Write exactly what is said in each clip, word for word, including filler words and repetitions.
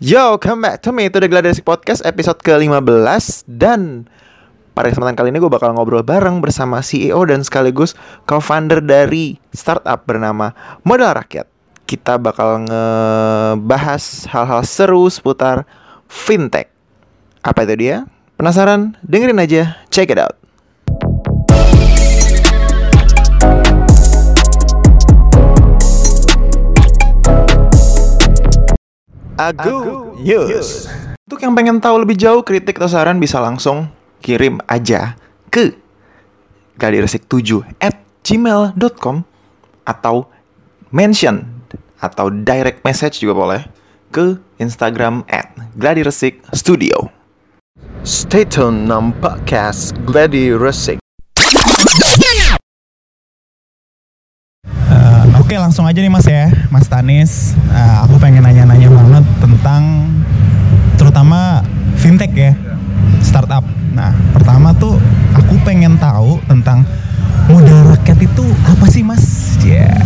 Yo, come back to me to The Gladesic Podcast episode ke lima belas. Dan pada kesempatan kali ini gue bakal ngobrol bareng bersama C E O dan sekaligus co-founder dari startup bernama Modal Rakyat. Kita bakal ngebahas hal-hal seru seputar fintech. Apa itu dia? Penasaran? Dengerin aja, check it out. Agung News. Untuk yang pengen tahu lebih jauh, kritik atau saran bisa langsung kirim aja ke gladesic tujuh at gmail dot com atau mention atau direct message juga boleh ke Instagram at gladesic studio. Stay tuned nam podcast Gladesic. Oke, langsung aja nih Mas ya, Mas Tanis. Uh, aku pengen nanya-nanya banget tentang terutama fintech ya, startup. Nah, pertama tuh aku pengen tahu tentang modal rakyat itu apa sih Mas? Ya. Yeah.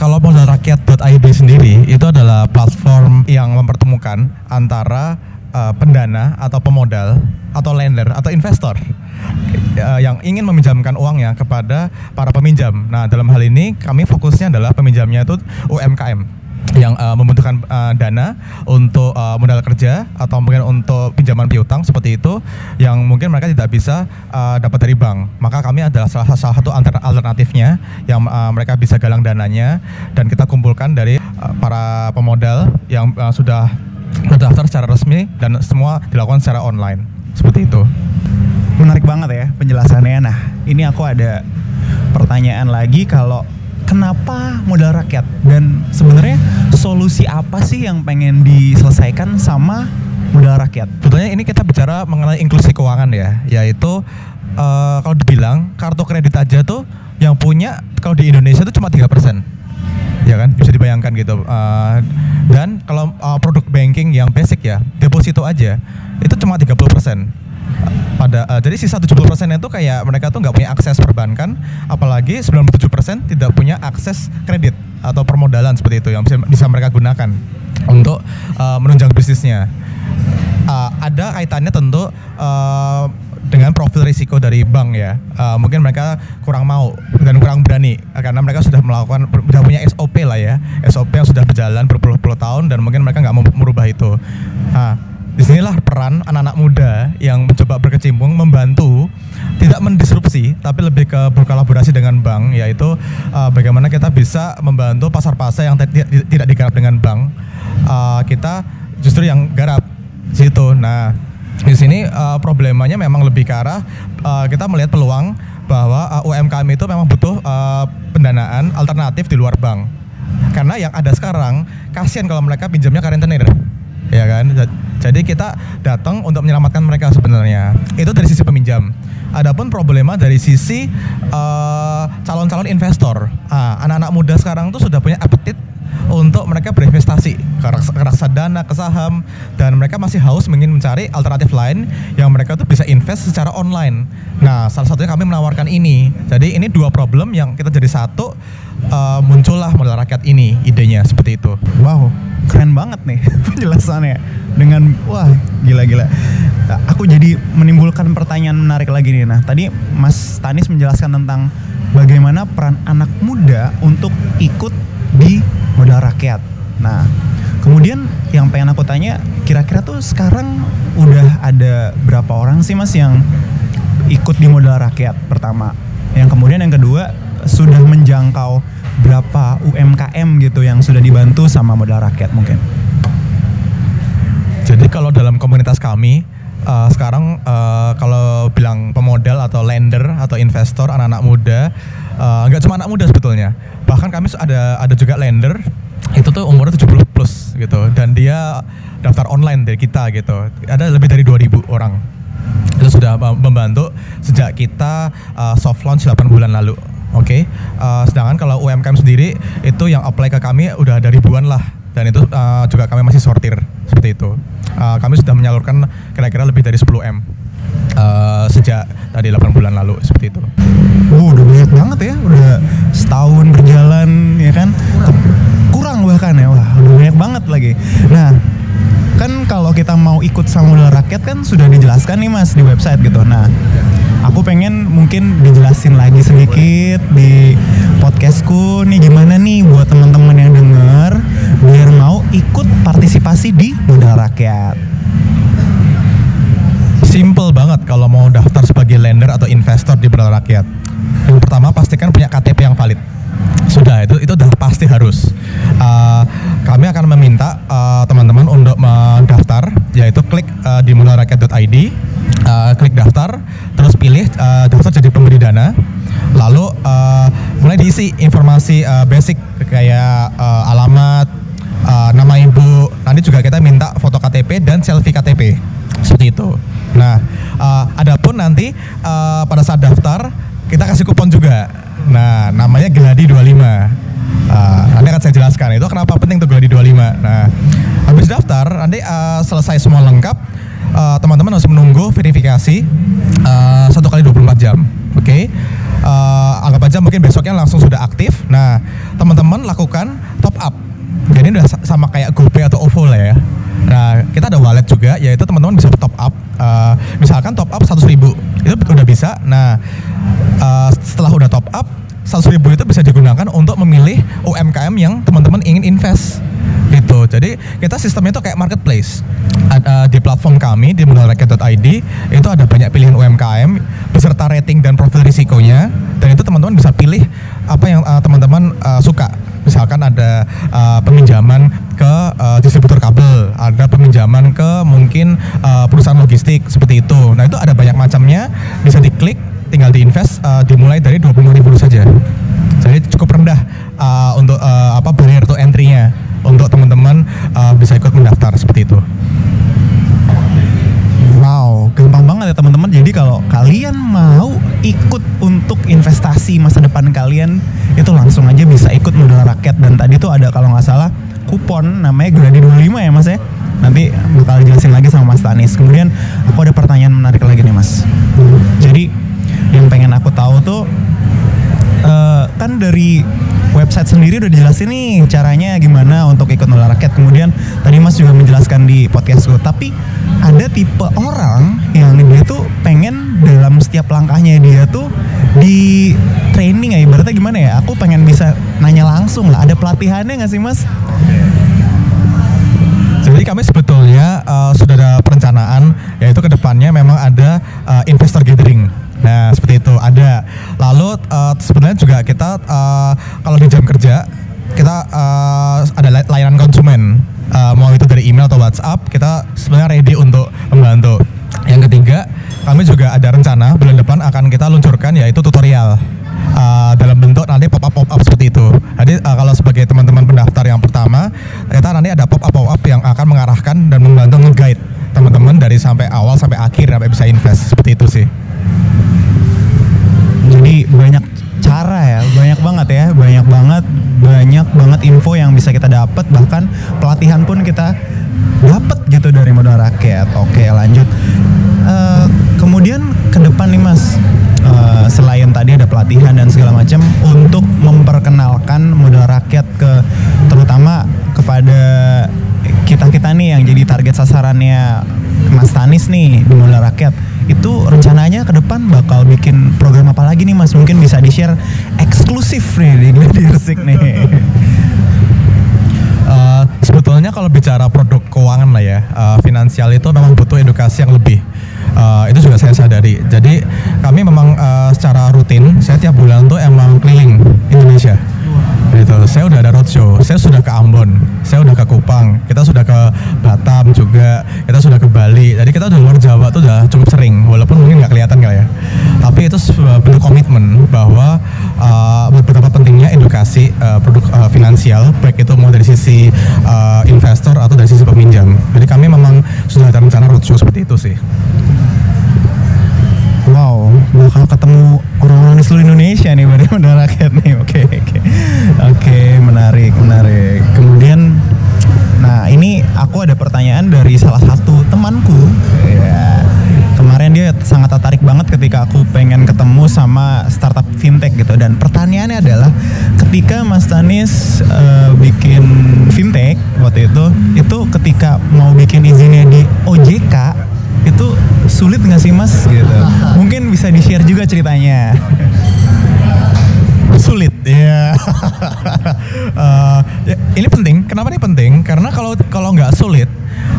Kalau modal rakyat dot i d sendiri itu adalah platform yang mempertemukan antara uh, pendana atau pemodal atau lender atau investor yang ingin meminjamkan uangnya kepada para peminjam. Nah, dalam hal ini kami fokusnya adalah peminjamnya itu U M K M yang uh, membutuhkan uh, dana untuk uh, modal kerja atau mungkin untuk pinjaman piutang seperti itu yang mungkin mereka tidak bisa uh, dapat dari bank. Maka kami adalah salah, salah satu alternatifnya yang uh, mereka bisa galang dananya dan kita kumpulkan dari uh, para pemodal yang uh, sudah terdaftar secara resmi dan semua dilakukan secara online. Seperti itu. Menarik banget ya penjelasannya. Nah, ini aku ada pertanyaan lagi, kalau kenapa modal rakyat dan sebenarnya solusi apa sih yang pengen diselesaikan sama modal rakyat? Sebetulnya ini kita bicara mengenai inklusi keuangan ya, yaitu uh, kalau dibilang kartu kredit aja tuh yang punya kalau di Indonesia itu cuma tiga persen. Ya kan, bisa dibayangkan gitu. Uh, dan kalau uh, produk banking yang basic ya, deposito aja itu cuma tiga puluh persen. Pada uh, jadi sisa tujuh puluh persen itu kayak mereka tuh nggak punya akses perbankan, apalagi sembilan puluh tujuh persen tidak punya akses kredit atau permodalan seperti itu yang bisa, bisa mereka gunakan untuk uh, menunjang bisnisnya. Uh, ada kaitannya tentu uh, dengan profil risiko dari bank ya, uh, mungkin mereka kurang mau dan kurang berani karena mereka sudah melakukan sudah punya S O P lah ya, S O P yang sudah berjalan berpuluh-puluh tahun dan mungkin mereka nggak mau merubah itu. Nah, disinilah peran anak-anak muda yang mencoba berkecimpung membantu, tidak mendisrupsi tapi lebih ke berkolaborasi dengan bank, yaitu uh, bagaimana kita bisa membantu pasar-pasar yang t- t- tidak digarap dengan bank, uh, kita justru yang garap situ. Nah, di sini uh, problemanya memang lebih ke arah uh, kita melihat peluang bahwa uh, U M K M itu memang butuh uh, pendanaan alternatif di luar bank. Karena yang ada sekarang kasihan kalau mereka pinjamnya ke rentenir. Ya kan? Jadi kita datang untuk menyelamatkan mereka sebenarnya. Itu dari sisi peminjam. Adapun problema dari sisi uh, calon-calon investor. Ah, anak-anak muda sekarang tuh sudah punya appetite untuk mereka berinvestasi ke reksadana, ke saham, dan mereka masih haus ingin mencari alternatif lain yang mereka tuh bisa invest secara online. Nah, salah satunya kami menawarkan ini. Jadi ini dua problem yang kita jadi satu, uh, muncullah modal rakyat ini idenya seperti itu. Wow, keren banget nih penjelasannya. Dengan wah gila-gila. Aku jadi menimbulkan pertanyaan menarik lagi nih. Nah, tadi Mas Tanis menjelaskan tentang bagaimana peran anak muda untuk ikut di modal rakyat. Nah, kemudian yang pengen aku tanya, kira-kira tuh sekarang udah ada berapa orang sih Mas yang ikut di modal rakyat pertama? Yang kemudian yang kedua, sudah menjangkau berapa U M K M gitu yang sudah dibantu sama modal rakyat mungkin? Jadi kalau dalam komunitas kami, Uh, sekarang uh, kalau bilang pemodal atau lender atau investor anak-anak muda, nggak uh, cuma anak muda sebetulnya, bahkan kami ada ada juga lender itu tuh umurnya tujuh puluh plus gitu dan dia daftar online dari kita gitu, ada lebih dari dua ribu orang itu sudah membantu sejak kita uh, soft launch delapan bulan lalu. Oke, okay? uh, sedangkan kalau U M K M sendiri itu yang apply ke kami udah ada ribuan lah. Dan itu uh, juga kami masih sortir seperti itu. Uh, kami sudah menyalurkan kira-kira lebih dari sepuluh M uh, sejak tadi delapan bulan lalu seperti itu. Wow, udah banyak banget ya, udah setahun berjalan ya kan? Kurang bahkan ya, wah udah banyak banget lagi. Nah, kan kalau kita mau ikut sama Modal Rakyat kan sudah dijelaskan nih Mas di website gitu. Nah, aku pengen mungkin dijelasin lagi sedikit di podcastku nih, gimana nih buat teman-teman yang denger biar mau ikut partisipasi di Modal Rakyat. Simple banget kalau mau daftar sebagai lender atau investor di Modal Rakyat. Yang pertama, pastikan punya K T P yang valid. Sudah, itu itu udah pasti harus. Uh, kami akan meminta uh, teman-teman untuk mendaftar, yaitu klik uh, di modal rakyat dot i d, uh, klik daftar, terus pilih uh, daftar jadi pemberi dana, lalu uh, mulai diisi informasi uh, basic kayak uh, alamat, uh, nama ibu, nanti juga kita minta foto K T P dan selfie K T P, seperti itu. Nah, uh, adapun nanti uh, pada saat daftar kita kasih kupon juga. Nah, namanya Gladi dua puluh lima. Uh, nanti akan saya jelaskan itu kenapa penting tuh Gladi dua puluh lima. Nah, habis daftar nanti uh, selesai semua lengkap, uh, teman-teman harus menunggu verifikasi uh, satu kali dua puluh empat jam. Oke. Okay? Uh, anggap aja mungkin besoknya langsung sudah aktif. Nah, teman-teman lakukan top up. Jadi udah sama kayak GoPay atau OVO lah ya. Nah, kita ada wallet juga, yaitu teman-teman bisa top up. Uh, misalkan top up seratus ribu, itu udah bisa. Nah, uh, setelah udah top up, seratus ribu itu bisa digunakan untuk memilih U M K M yang teman-teman ingin invest. Gitu. Jadi kita sistemnya itu kayak marketplace. Ada, di platform kami di modal rakyat dot i d itu ada banyak pilihan U M K M beserta rating dan profil risikonya, dan itu teman-teman bisa pilih apa yang uh, teman-teman uh, suka. Misalkan ada uh, peminjaman ke uh, distributor kabel, ada peminjaman ke mungkin uh, perusahaan logistik, seperti itu. Nah, itu ada banyak macamnya, bisa diklik, tinggal diinvest, uh, dimulai dari dua puluh lima ribu saja. Jadi cukup rendah uh, untuk uh, apa barrier to entry-nya untuk teman-teman uh, bisa ikut mendaftar seperti itu. Wow, gampang banget ya teman-teman. Jadi kalau kalian mau ikut untuk investasi masa depan kalian, itu langsung aja bisa ikut Modal Rakyat. Dan tadi tuh ada kalau nggak salah kupon namanya Gladi dua puluh lima ya Mas ya. Nanti bakal jelasin lagi sama Mas Tanis. Kemudian aku ada pertanyaan menarik lagi nih Mas. Jadi yang pengen aku tahu tuh uh, kan dari website sendiri udah dijelasin nih caranya gimana untuk ikut Modal Rakyat. Kemudian tadi Mas juga menjelaskan di podcastku. Tapi ada tipe orang yang dia tuh pengen dalam setiap langkahnya dia tuh di training ya. Ibaratnya gimana ya? Aku pengen bisa nanya langsung lah. Ada pelatihannya nggak sih Mas? Jadi kami sebetulnya uh, sudah ada perencanaan, yaitu kedepannya memang ada uh, investor gathering. Nah, seperti itu ada. Lalu uh, sebenarnya juga kita uh, kalau di jam kerja kita uh, ada layanan konsumen, uh, mau itu dari email atau WhatsApp, kita sebenarnya ready untuk membantu. Yang ketiga, kami juga ada rencana bulan depan akan kita luncurkan, yaitu tutorial uh, dalam bentuk nanti pop up pop up seperti itu. Jadi uh, kalau sebagai teman-teman pendaftar yang pertama, kita nanti ada pop up pop up yang akan mengarahkan dan membantu nge-guide teman-teman dari sampai awal sampai akhir sampai bisa invest, seperti itu sih. Jadi banyak cara ya, banyak banget ya, banyak banget, banyak banget info yang bisa kita dapat, bahkan pelatihan pun kita dapat gitu dari Modal Rakyat. Oke, lanjut. Uh, kemudian ke depan nih Mas, uh, selain tadi ada pelatihan dan segala macam untuk memperkenalkan Modal Rakyat ke terutama kepada kita-kita nih yang jadi target sasarannya Mas Tanis nih di Modal Rakyat. Itu rencananya ke depan bakal bikin program apa lagi nih Mas? Mungkin bisa di-share eksklusif nih di Gladesic nih. Uh, sebetulnya kalau bicara produk keuangan lah ya, uh, finansial itu memang butuh edukasi yang lebih. Uh, itu juga saya sadari. Jadi kami memang uh, secara rutin, saya tiap bulan tuh emang keliling Indonesia. Gitu. Saya udah ada roadshow, saya sudah ke Ambon, saya udah ke Kupang, kita sudah ke Batam juga, kita sudah ke Bali. Jadi kita udah luar Jawa tuh udah cukup sering, walaupun mungkin nggak kelihatan kali ya. Tapi itu perlu komitmen bahwa uh, betapa pentingnya edukasi uh, produk uh, finansial, baik itu mau dari sisi uh, investor atau dari sisi peminjam. Jadi kami memang sudah ada rencana roadshow seperti itu sih. Wow, bakal ketemu orang-orang di seluruh Indonesia nih berarti Modal Rakyat nih. Oke, oke. Oke, menarik, menarik. Kemudian, nah ini aku ada pertanyaan dari salah satu temanku. Ya, kemarin dia sangat tertarik banget ketika aku pengen ketemu sama startup fintech gitu. Dan pertanyaannya adalah, ketika Mas Tanis uh, bikin fintech waktu itu, itu ketika mau bikin izin gimana sih Mas gitu. Mungkin bisa di-share juga ceritanya. Sulit ya. Yeah. uh, ini penting. Kenapa ini penting? Karena kalau kalau nggak sulit,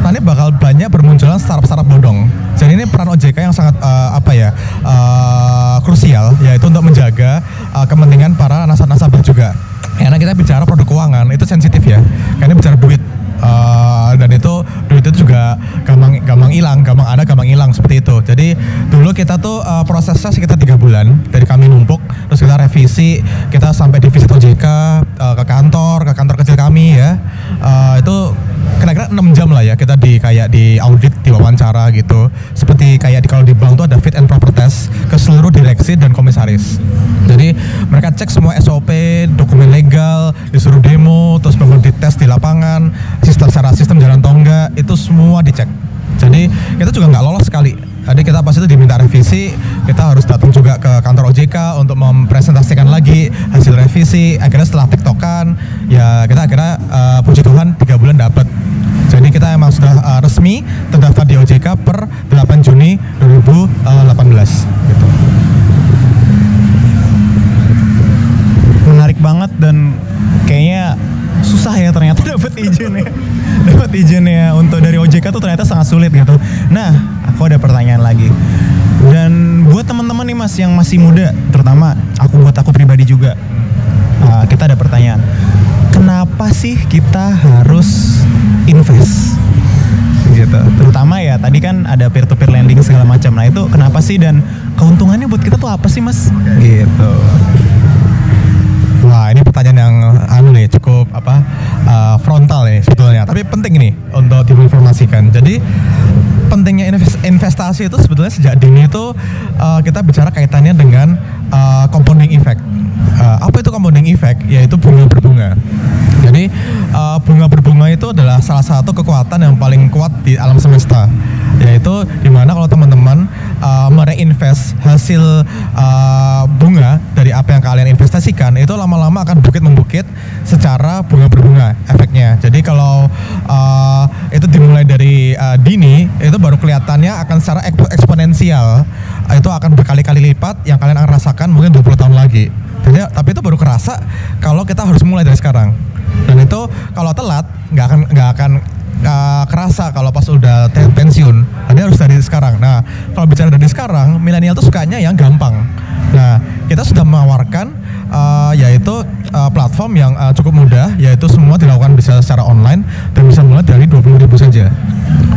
nanti bakal banyak bermunculan startup-startup bodong. Jadi ini peran O J K yang sangat uh, apa ya uh, krusial, yaitu untuk menjaga uh, kepentingan para nasabah-nasabah juga. Karena kita bicara produk keuangan itu sensitif ya, karena bicara duit. Uh, dan itu duit itu juga gampang gampang hilang, gampang ada, gampang hilang seperti itu. Jadi dulu kita tuh uh, prosesnya sekitar tiga bulan dari kami numpuk, terus kita revisi, kita sampai di visit O J K, uh, ke kantor, ke kantor kecil kami ya. Uh, itu kira-kira enam jam lah ya kita di kayak di audit, di wawancara gitu. Seperti kayak di, kalau di bank tuh ada fit and proper test ke seluruh direksi dan komisaris. Jadi mereka cek semua S O P, dokumen legal, disuruh demo, terus baru dites di lapangan. Sistem secara sistem jalan atau enggak, itu semua dicek. Jadi kita juga nggak lolos sekali. Jadi kita pas itu diminta revisi, kita harus datang juga ke kantor O J K untuk mempresentasikan lagi hasil revisi. Akhirnya setelah tiktokan, ya kita akhirnya uh, puji Tuhan tiga bulan dapat. Jadi kita emang sudah uh, resmi terdaftar di O J K per delapan Juni dua ribu delapan belas. Gitu. Menarik banget dan kayaknya susah ya ternyata dapat izinnya. Dapat izinnya untuk dari O J K tuh ternyata sangat sulit gitu. Nah, aku ada pertanyaan lagi. Dan buat teman-teman nih Mas yang masih muda, terutama aku buat aku pribadi juga. Uh, kita ada pertanyaan. Kenapa sih kita harus invest? Gitu. Terutama ya tadi kan ada peer to peer lending segala macam. Nah, itu kenapa sih dan keuntungannya buat kita tuh apa sih Mas? Gitu. Wah, ini pertanyaan yang anu nih, cukup apa uh, frontal nih sebetulnya, tapi penting nih untuk diinformasikan. Jadi pentingnya investasi itu sebetulnya sejak dini itu uh, kita bicara kaitannya dengan uh, compounding effect. Uh, apa itu compounding effect? Yaitu bunga berbunga. Jadi uh, bunga berbunga itu adalah salah satu kekuatan yang paling kuat di alam semesta. Yaitu dimana kalau teman-teman uh, mereinvest hasil uh, bunga dari apa yang kalian investasikan, itu lama-lama akan bukit membukit secara bunga berbunga efeknya. Jadi kalau uh, itu dimulai dari uh, dini, itu baru kelihatannya akan secara eksponensial, itu akan berkali-kali lipat yang kalian akan rasakan mungkin dua puluh tahun lagi. Jadi, tapi itu baru kerasa kalau kita harus mulai dari sekarang. Dan itu kalau telat nggak akan nggak akan uh, kerasa kalau pas udah pensiun. Jadi harus dari sekarang. Nah, kalau bicara dari sekarang, milenial tuh sukanya yang gampang. Nah, kita sudah menawarkan uh, yaitu uh, platform yang uh, cukup mudah, yaitu semua dilakukan bisa secara online dan bisa mulai dari dua puluh ribu saja.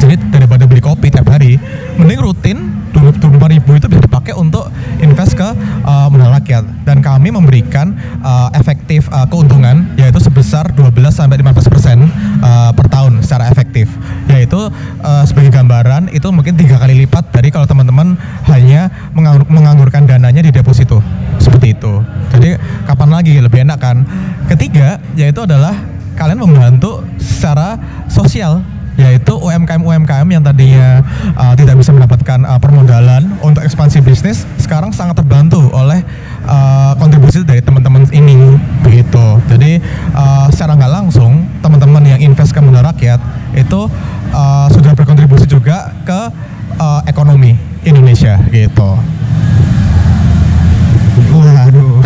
Jadi daripada beli kopi tiap hari, mending rutin dua puluh lima ribu itu bisa dipakai untuk invest ke uh, modal rakyat. Dan kami memberikan uh, efektif uh, keuntungan yaitu sebesar dua belas sampai lima belas persen uh, per tahun secara efektif. Yaitu uh, sebagai gambaran itu mungkin tiga kali lipat dari kalau teman-teman hanya menganggur, menganggurkan dananya di deposito. Seperti itu. Jadi kapan lagi lebih enak kan? Ketiga yaitu adalah kalian membantu secara sosial, yaitu U M K M U M K M yang tadinya uh, tidak bisa mendapatkan uh, permodalan untuk ekspansi bisnis, sekarang sangat terbantu oleh uh, kontribusi dari teman-teman ini begitu. Jadi uh, secara nggak langsung teman-teman yang invest ke modal rakyat itu uh, sudah berkontribusi juga ke uh, ekonomi Indonesia gitu. Waduh,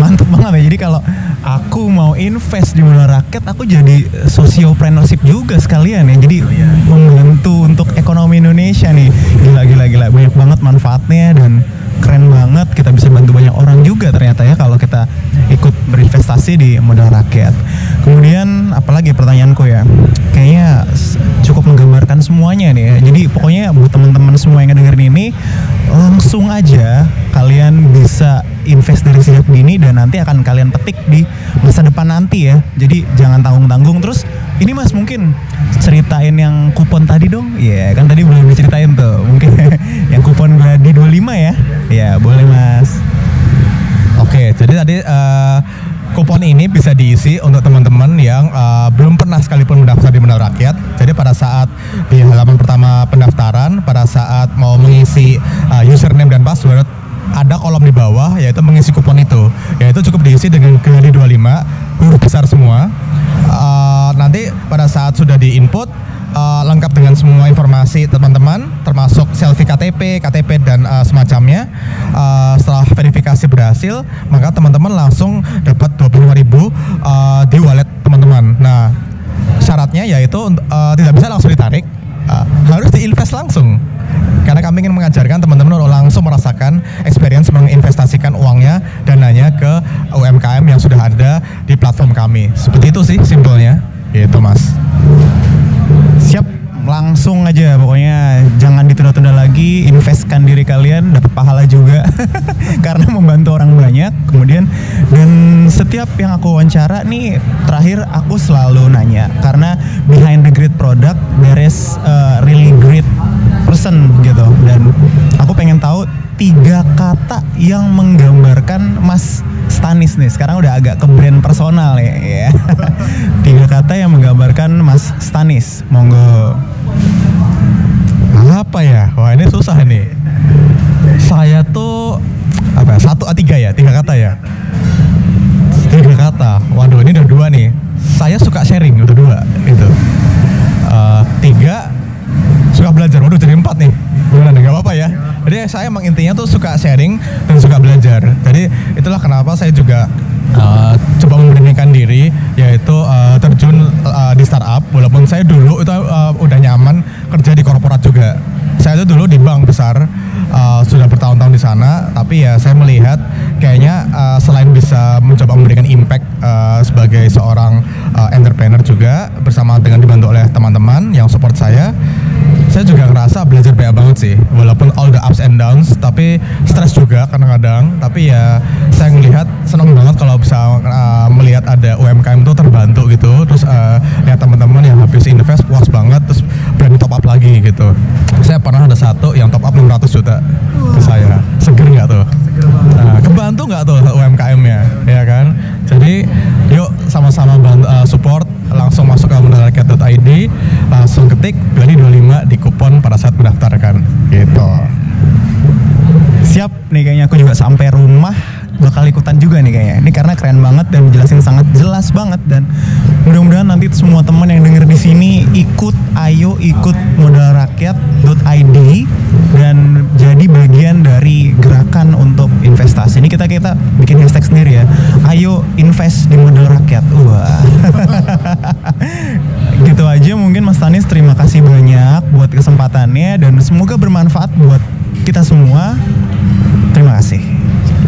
mantep banget ya. Jadi kalau aku mau invest di modal rakyat, aku jadi sociopreneurship juga sekalian ya. Jadi membantu untuk ekonomi Indonesia nih. Gila, gila, gila. Banyak banget manfaatnya dan keren banget. Kita bisa bantu banyak orang juga ternyata ya kalau kita ikut berinvestasi di modal rakyat. Kemudian apalagi pertanyaanku ya. Kayaknya cukup menggambarkan semuanya nih ya. Jadi pokoknya buat teman-teman semua yang dengerin ini, langsung aja kalian bisa invest dari sejak dini dan nanti akan kalian petik di masa depan nanti ya. Jadi jangan tanggung-tanggung. Terus ini Mas mungkin ceritain yang kupon tadi dong. Iya, yeah, kan tadi belum diceritain tuh. Mungkin yang kupon Gladi dua puluh lima ya. Ya, yeah, boleh Mas. Oke, okay, jadi tadi uh, kupon ini bisa diisi untuk teman-teman yang uh, belum pernah sekalipun mendaftar di Modal Rakyat. Jadi pada saat di halaman pertama pendaftaran, pada saat mau mengisi uh, username dan password, ada kolom di bawah yaitu mengisi kupon itu. Yaitu cukup diisi dengan Gladi dua puluh lima, huruf besar semua. Uh, nanti pada saat sudah diinput, uh, lengkap dengan semua informasi teman-teman, termasuk selfie K T P, K T P dan uh, semacamnya. Uh, setelah verifikasi berhasil, maka teman-teman langsung dapat dua puluh lima ribu uh, di wallet teman-teman. Nah, syaratnya yaitu uh, tidak bisa langsung ditarik, uh, harus diinvest langsung. Karena kami ingin mengajarkan teman-teman untuk langsung merasakan experience menginvestasikan uangnya, dananya ke U M K M yang sudah ada di platform kami. Seperti itu sih simpelnya, gitu Mas. Siap, langsung aja pokoknya, jangan ditunda-tunda lagi, investkan diri kalian, dapat pahala juga karena membantu orang banyak. Kemudian dan setiap yang aku wawancara nih, terakhir aku selalu nanya, karena behind the great product there is uh, really great person gitu, dan aku pengen tahu tiga kata yang menggambarkan Mas Tanis nih. Sekarang udah agak ke brand personal ya, ya. Tiga kata yang menggambarkan Mas Tanis, monggo. Apa ya? Wah, ini susah nih. Saya tuh apa? Satu, tiga ya? Tiga kata ya? Tiga kata. Waduh, ini udah dua nih. Saya suka sharing, udah dua itu. Uh, tiga. Suka belajar, waduh jadi empat nih, gimana nih, gak apa-apa ya. Jadi saya emang intinya tuh suka sharing dan suka belajar. Jadi itulah kenapa saya juga uh, coba memberanikan diri, yaitu uh, terjun uh, di startup. Walaupun saya dulu itu uh, udah nyaman kerja di korporat juga. Saya itu dulu di bank besar, uh, sudah bertahun-tahun di sana. Tapi ya saya melihat kayaknya uh, selain bisa mencoba memberikan impact uh, sebagai seorang uh, entrepreneur juga, bersama dengan dibantu oleh teman-teman yang support saya, saya juga ngerasa belajar banyak banget sih, walaupun all the ups and downs, tapi stres juga kadang-kadang. Tapi ya saya ngelihat senang banget kalau bisa uh, melihat ada U M K M itu terbantu gitu, terus uh, lihat teman-teman yang habis invest puas banget, terus berani top up lagi gitu. Saya pernah ada satu yang top up enam ratus juta ke saya, seger nggak tuh? Nah, kebantu nggak tuh U M K M-nya, ya kan? Jadi yuk sama-sama bantu, uh, support. Langsung masuk ke Modal Rakyat titik i d, langsung ketik dua puluh lima di kupon pada saat mendaftarkan gitu. Siap nih, kayaknya aku juga sampai rumah bakal ikutan juga nih kayaknya. Ini karena keren banget dan menjelaskan sangat jelas banget, dan mudah-mudahan nanti semua teman yang denger di sini ikut, ayo ikut Modal Rakyat titik i d dan jadi bagian dari gerakan untuk investasi. Ini kita kita bikin hashtag sendiri ya. Ayo invest di Modal Rakyat. Wah. Gitu aja mungkin Mas Tanis, terima kasih banyak buat kesempatannya dan semoga bermanfaat buat kita semua. Terima kasih.